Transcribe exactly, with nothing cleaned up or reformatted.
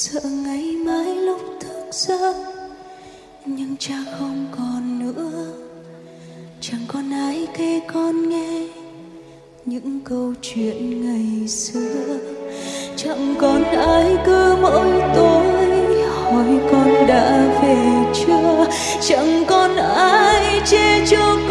Sợ ngày mai lúc thức giấc nhưng cha không còn nữa, chẳng còn ai kể con nghe những câu chuyện ngày xưa. Chẳng còn ai cứ mỗi tối hỏi con đã về chưa, chẳng còn ai che cho